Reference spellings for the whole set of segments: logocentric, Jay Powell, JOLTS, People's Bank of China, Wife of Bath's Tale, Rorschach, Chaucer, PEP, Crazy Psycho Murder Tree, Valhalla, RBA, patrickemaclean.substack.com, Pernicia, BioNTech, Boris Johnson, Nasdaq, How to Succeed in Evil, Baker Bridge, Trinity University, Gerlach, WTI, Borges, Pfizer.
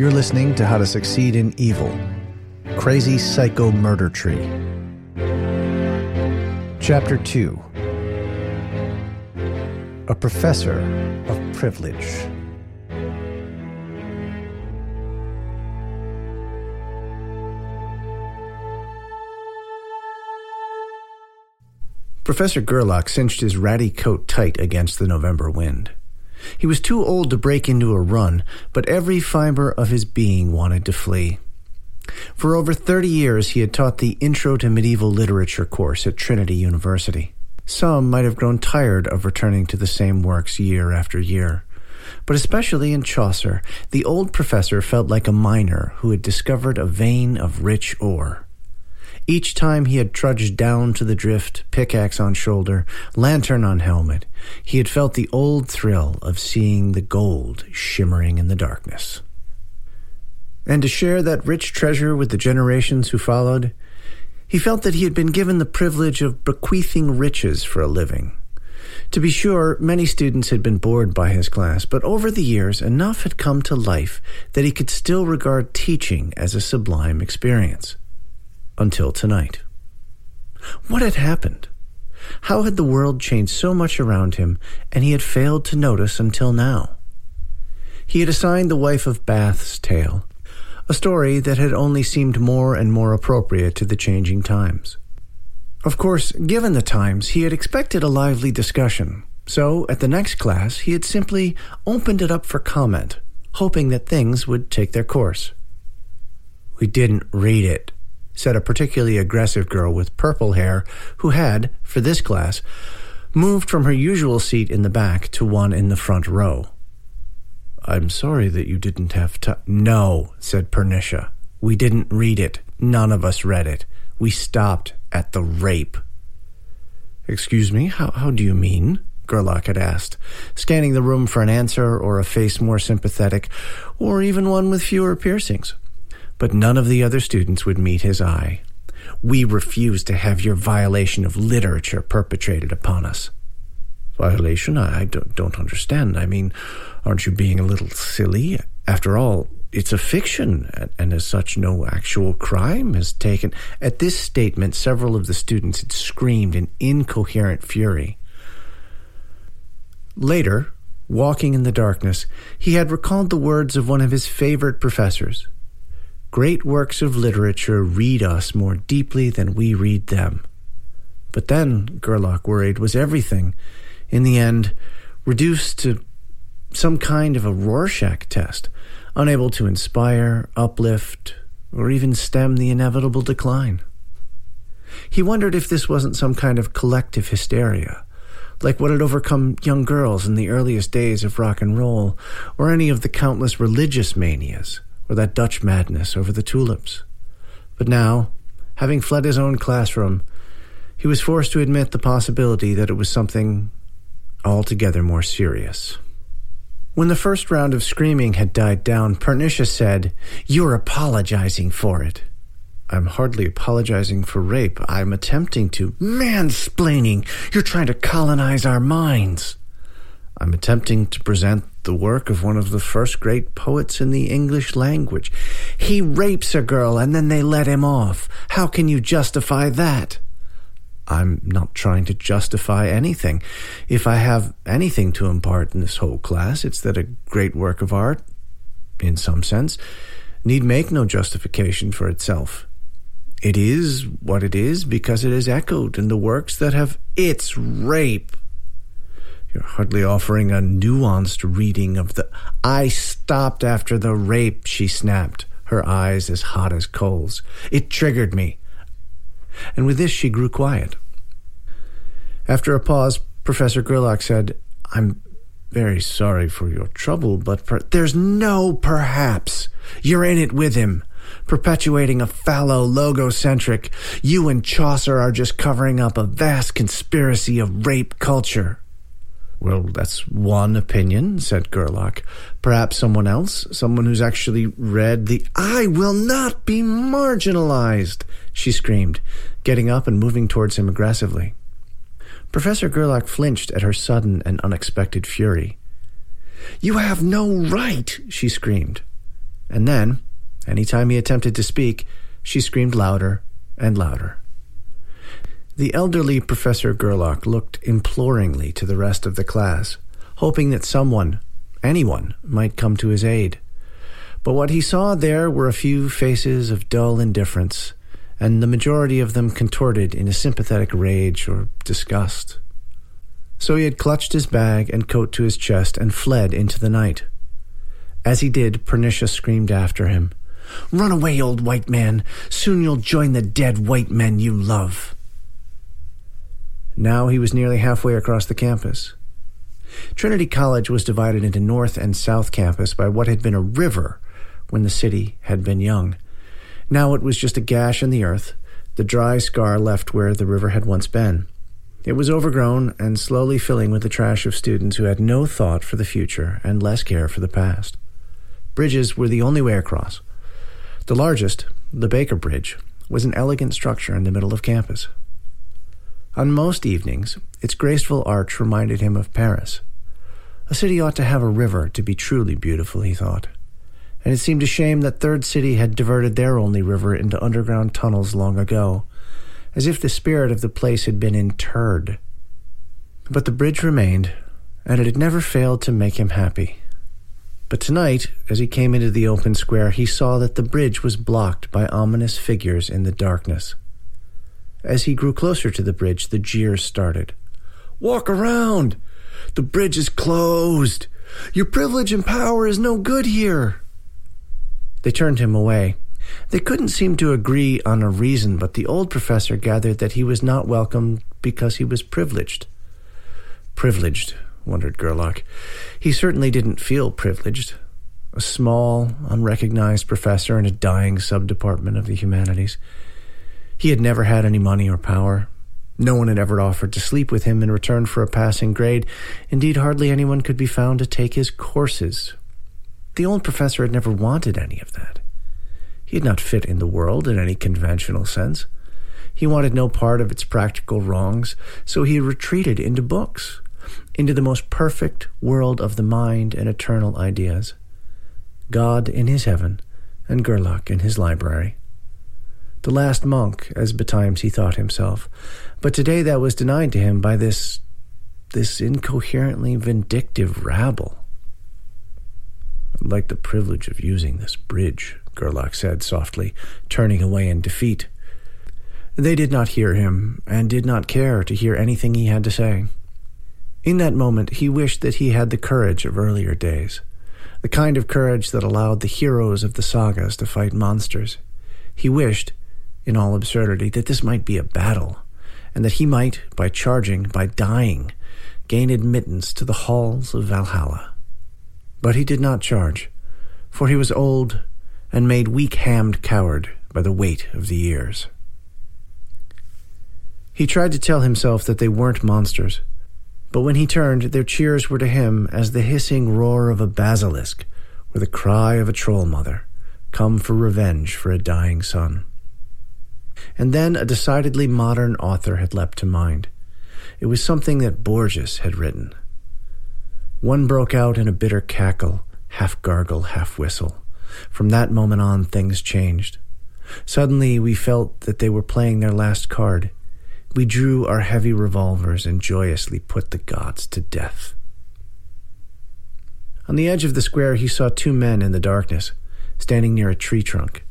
You're listening to How to Succeed in Evil, Crazy Psycho Murder Tree. Chapter 2. A Professor of Privilege. Professor Gerlach cinched his ratty coat tight against the November wind. He was too old to break into a run, but every fiber of his being wanted to flee. For over 30 years he had taught the Intro to Medieval Literature course at Trinity University. Some might have grown tired of returning to the same works year after year, but especially in Chaucer, the old professor felt like a miner who had discovered a vein of rich ore. Each time he had trudged down to the drift, pickaxe on shoulder, lantern on helmet, he had felt the old thrill of seeing the gold shimmering in the darkness. And to share that rich treasure with the generations who followed, he felt that he had been given the privilege of bequeathing riches for a living. To be sure, many students had been bored by his class, but over the years enough had come to life that he could still regard teaching as a sublime experience. Until tonight. What had happened? How had the world changed so much around him, and he had failed to notice until now? He had assigned the Wife of Bath's Tale, a story that had only seemed more and more appropriate to the changing times. Of course, given the times, he had expected a lively discussion, so at the next class he had simply opened it up for comment, hoping that things would take their course. "We didn't read it," said a particularly aggressive girl with purple hair who had, for this class, moved from her usual seat in the back to one in the front row. "I'm sorry that you didn't have time." "No," said Pernicia. "We didn't read it. None of us read it. We stopped at the rape." "Excuse me, how do you mean?" Gerlach had asked, scanning the room for an answer or a face more sympathetic, or even one with fewer piercings. But none of the other students would meet his eye. "We refuse to have your violation of literature perpetrated upon us." "Violation? I don't understand. I mean, aren't you being a little silly? After all, it's a fiction, and as such, no actual crime has taken..." At this statement, several of the students had screamed in incoherent fury. Later, walking in the darkness, he had recalled the words of one of his favorite professors. "Great works of literature read us more deeply than we read them." But then, Gerlach worried, was everything, in the end, reduced to some kind of a Rorschach test, unable to inspire, uplift, or even stem the inevitable decline? He wondered if this wasn't some kind of collective hysteria, like what had overcome young girls in the earliest days of rock and roll, or any of the countless religious manias, or that Dutch madness over the tulips. But now, having fled his own classroom, he was forced to admit the possibility that it was something altogether more serious. When the first round of screaming had died down, Pernicia said, "You're apologizing for it." "I'm hardly apologizing for rape. I'm attempting to..." "Mansplaining! You're trying to colonize our minds." "I'm attempting to present the work of one of the first great poets in the English language." "He rapes a girl and then they let him off. How can you justify that?" "I'm not trying to justify anything. If I have anything to impart in this whole class, it's that a great work of art, in some sense, need make no justification for itself. It is what it is because it is echoed in the works that have its rape." "You're hardly offering a nuanced reading of the..." "I stopped after the rape," she snapped, her eyes as hot as coals. "It triggered me." And with this, she grew quiet. After a pause, Professor Gerlach said, "I'm very sorry for your trouble, but..." "There's no perhaps. You're in it with him, perpetuating a fallow logocentric. You and Chaucer are just covering up a vast conspiracy of rape culture." "Well, that's one opinion," said Gerlach. "Perhaps someone else, someone who's actually read the..." "I will not be marginalized," she screamed, getting up and moving towards him aggressively. Professor Gerlach flinched at her sudden and unexpected fury. "You have no right," she screamed. And then, anytime he attempted to speak, she screamed louder and louder. The elderly Professor Gerlach looked imploringly to the rest of the class, hoping that someone, anyone, might come to his aid. But what he saw there were a few faces of dull indifference, and the majority of them contorted in a sympathetic rage or disgust. So he had clutched his bag and coat to his chest and fled into the night. As he did, Pernicia screamed after him, "Run away, old white man! Soon you'll join the dead white men you love!" Now he was nearly halfway across the campus. Trinity College was divided into North and South Campus by what had been a river when the city had been young. Now it was just a gash in the earth, the dry scar left where the river had once been. It was overgrown and slowly filling with the trash of students who had no thought for the future and less care for the past. Bridges were the only way across. The largest, the Baker Bridge, was an elegant structure in the middle of campus. On most evenings, its graceful arch reminded him of Paris. A city ought to have a river to be truly beautiful, he thought. And it seemed a shame that Third City had diverted their only river into underground tunnels long ago, as if the spirit of the place had been interred. But the bridge remained, and it had never failed to make him happy. But tonight, as he came into the open square, he saw that the bridge was blocked by ominous figures in the darkness. As he grew closer to the bridge, the jeers started. "Walk around! The bridge is closed! Your privilege and power is no good here!" They turned him away. They couldn't seem to agree on a reason, but the old professor gathered that he was not welcome because he was privileged. Privileged, wondered Gerlach. He certainly didn't feel privileged. A small, unrecognized professor in a dying subdepartment of the humanities. He had never had any money or power. No one had ever offered to sleep with him in return for a passing grade. Indeed, hardly anyone could be found to take his courses. The old professor had never wanted any of that. He did not fit in the world in any conventional sense. He wanted no part of its practical wrongs, so he retreated into books, into the most perfect world of the mind and eternal ideas. God in his heaven, and Gerlach in his library. The last monk, as betimes he thought himself. But today that was denied to him by this incoherently vindictive rabble. "I'd like the privilege of using this bridge," Gerlach said softly, turning away in defeat. They did not hear him, and did not care to hear anything he had to say. In that moment, he wished that he had the courage of earlier days, the kind of courage that allowed the heroes of the sagas to fight monsters. He wished, in all absurdity, that this might be a battle, and that he might, by charging, by dying, gain admittance to the halls of Valhalla. But he did not charge, for he was old and made weak-hammed coward by the weight of the years. He tried to tell himself that they weren't monsters, but when he turned, their cheers were to him as the hissing roar of a basilisk or the cry of a troll-mother, come for revenge for a dying son. And then a decidedly modern author had leapt to mind. It was something that Borges had written. One broke out in a bitter cackle, half gargle, half whistle. From that moment on, things changed. Suddenly, we felt that they were playing their last card. We drew our heavy revolvers and joyously put the gods to death. On the edge of the square, he saw two men in the darkness, standing near a tree trunk.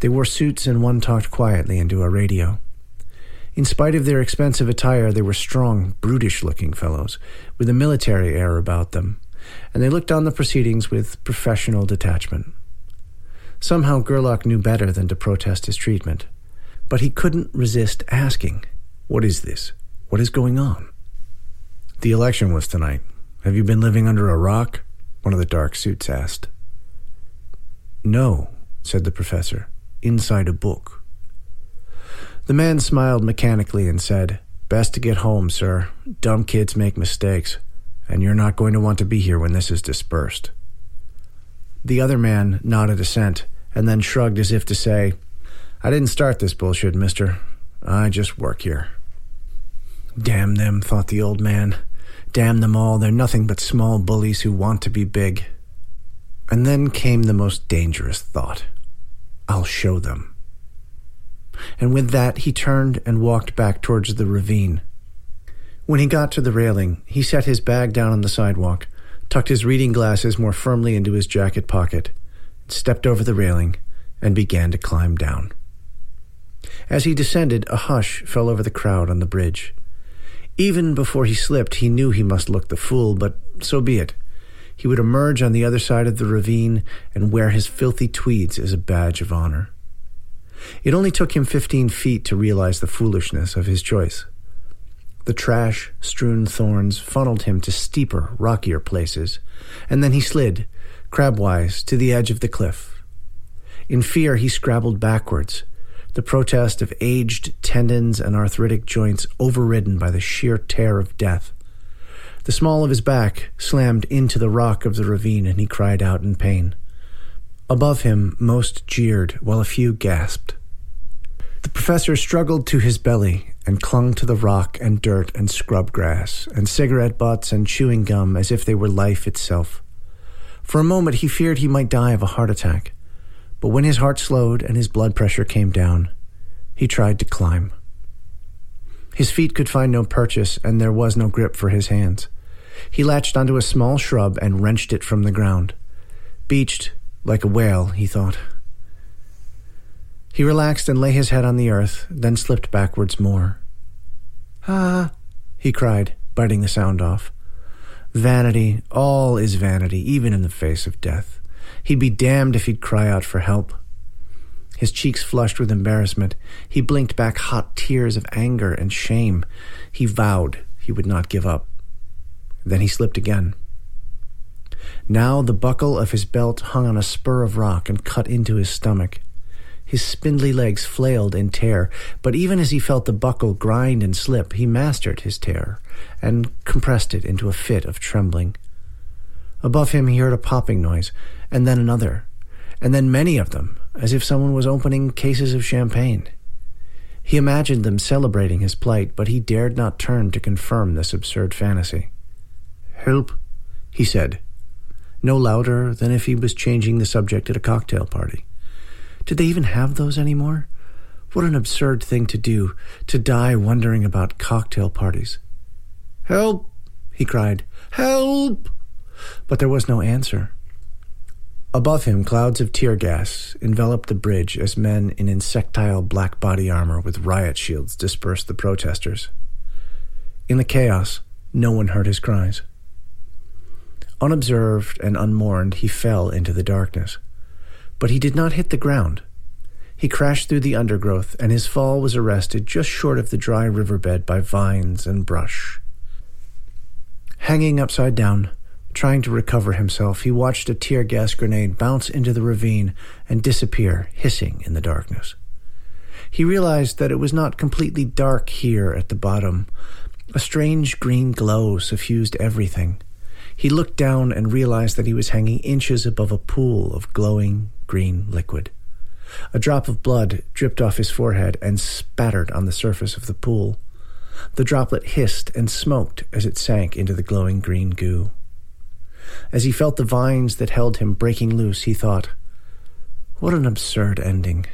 They wore suits and one talked quietly into a radio. In spite of their expensive attire, they were strong, brutish-looking fellows, with a military air about them, and they looked on the proceedings with professional detachment. Somehow Gerlach knew better than to protest his treatment, but he couldn't resist asking, "What is this? What is going on?" "The election was tonight. Have you been living under a rock?" one of the dark suits asked. "No," said the professor, "inside a book." The man smiled mechanically and said, "Best to get home, sir. Dumb kids make mistakes, and you're not going to want to be here when this is dispersed." The other man nodded assent, and then shrugged as if to say, "I didn't start this bullshit, mister. I just work here." Damn them, thought the old man. Damn them all, they're nothing but small bullies who want to be big. And then came the most dangerous thought. I'll show them. And with that, he turned and walked back towards the ravine. When he got to the railing, he set his bag down on the sidewalk, tucked his reading glasses more firmly into his jacket pocket, stepped over the railing, and began to climb down. As he descended, a hush fell over the crowd on the bridge. Even before he slipped, he knew he must look the fool, but so be it. He would emerge on the other side of the ravine and wear his filthy tweeds as a badge of honor. It only took him 15 feet to realize the foolishness of his choice. The trash-strewn thorns funneled him to steeper, rockier places, and then he slid, crabwise, to the edge of the cliff. In fear, he scrabbled backwards, the protest of aged tendons and arthritic joints overridden by the sheer tear of death. The small of his back slammed into the rock of the ravine, and he cried out in pain. Above him, most jeered, while a few gasped. The professor struggled to his belly and clung to the rock and dirt and scrub grass and cigarette butts and chewing gum as if they were life itself. For a moment, he feared he might die of a heart attack. But when his heart slowed and his blood pressure came down, he tried to climb. His feet could find no purchase, and there was no grip for his hands. He latched onto a small shrub and wrenched it from the ground. Beached like a whale, he thought. He relaxed and lay his head on the earth, then slipped backwards more. "Ah," he cried, biting the sound off. Vanity, all is vanity, even in the face of death. He'd be damned if he'd cry out for help. His cheeks flushed with embarrassment. He blinked back hot tears of anger and shame. He vowed he would not give up. Then he slipped again. Now the buckle of his belt hung on a spur of rock and cut into his stomach. His spindly legs flailed in tear, but even as he felt the buckle grind and slip, he mastered his terror and compressed it into a fit of trembling. Above him he heard a popping noise, and then another, and then many of them, as if someone was opening cases of champagne. He imagined them celebrating his plight, but he dared not turn to confirm this absurd fantasy. "Help," he said, no louder than if he was changing the subject at a cocktail party. Did they even have those anymore? What an absurd thing to do, to die wondering about cocktail parties. "Help!" he cried. "Help!" But there was no answer. Above him, clouds of tear gas enveloped the bridge as men in insectile black body armor with riot shields dispersed the protesters. In the chaos, no one heard his cries. Unobserved and unmourned, he fell into the darkness. But he did not hit the ground. He crashed through the undergrowth, and his fall was arrested just short of the dry riverbed by vines and brush. Hanging upside down, trying to recover himself, he watched a tear gas grenade bounce into the ravine and disappear, hissing in the darkness. He realized that it was not completely dark here at the bottom. A strange green glow suffused everything. He looked down and realized that he was hanging inches above a pool of glowing green liquid. A drop of blood dripped off his forehead and spattered on the surface of the pool. The droplet hissed and smoked as it sank into the glowing green goo. As he felt the vines that held him breaking loose, he thought, what an absurd ending.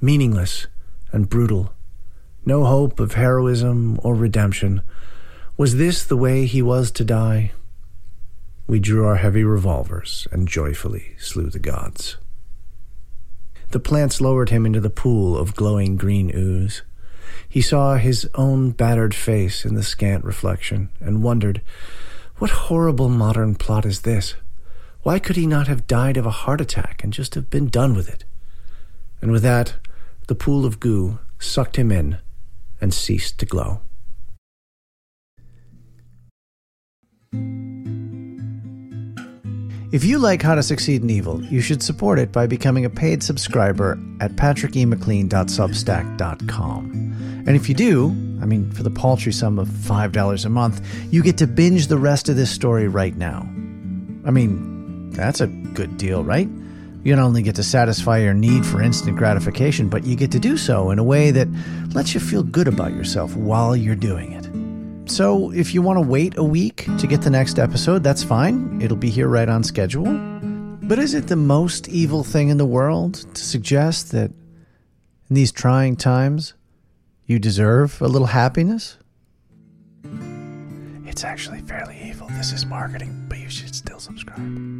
Meaningless and brutal. No hope of heroism or redemption. Was this the way he was to die? We drew our heavy revolvers and joyfully slew the gods. The plants lowered him into the pool of glowing green ooze. He saw his own battered face in the scant reflection and wondered, what horrible modern plot is this? Why could he not have died of a heart attack and just have been done with it? And with that, the pool of goo sucked him in and ceased to glow. If you like How to Succeed in Evil, you should support it by becoming a paid subscriber at patrickemaclean.substack.com. And if you do, for the paltry sum of $5 a month, you get to binge the rest of this story right now. That's a good deal, right? You not only get to satisfy your need for instant gratification, but you get to do so in a way that lets you feel good about yourself while you're doing it. So if you want to wait a week to get the next episode, that's fine. It'll be here right on schedule. But is it the most evil thing in the world to suggest that in these trying times, you deserve a little happiness? It's actually fairly evil. This is marketing, but you should still subscribe.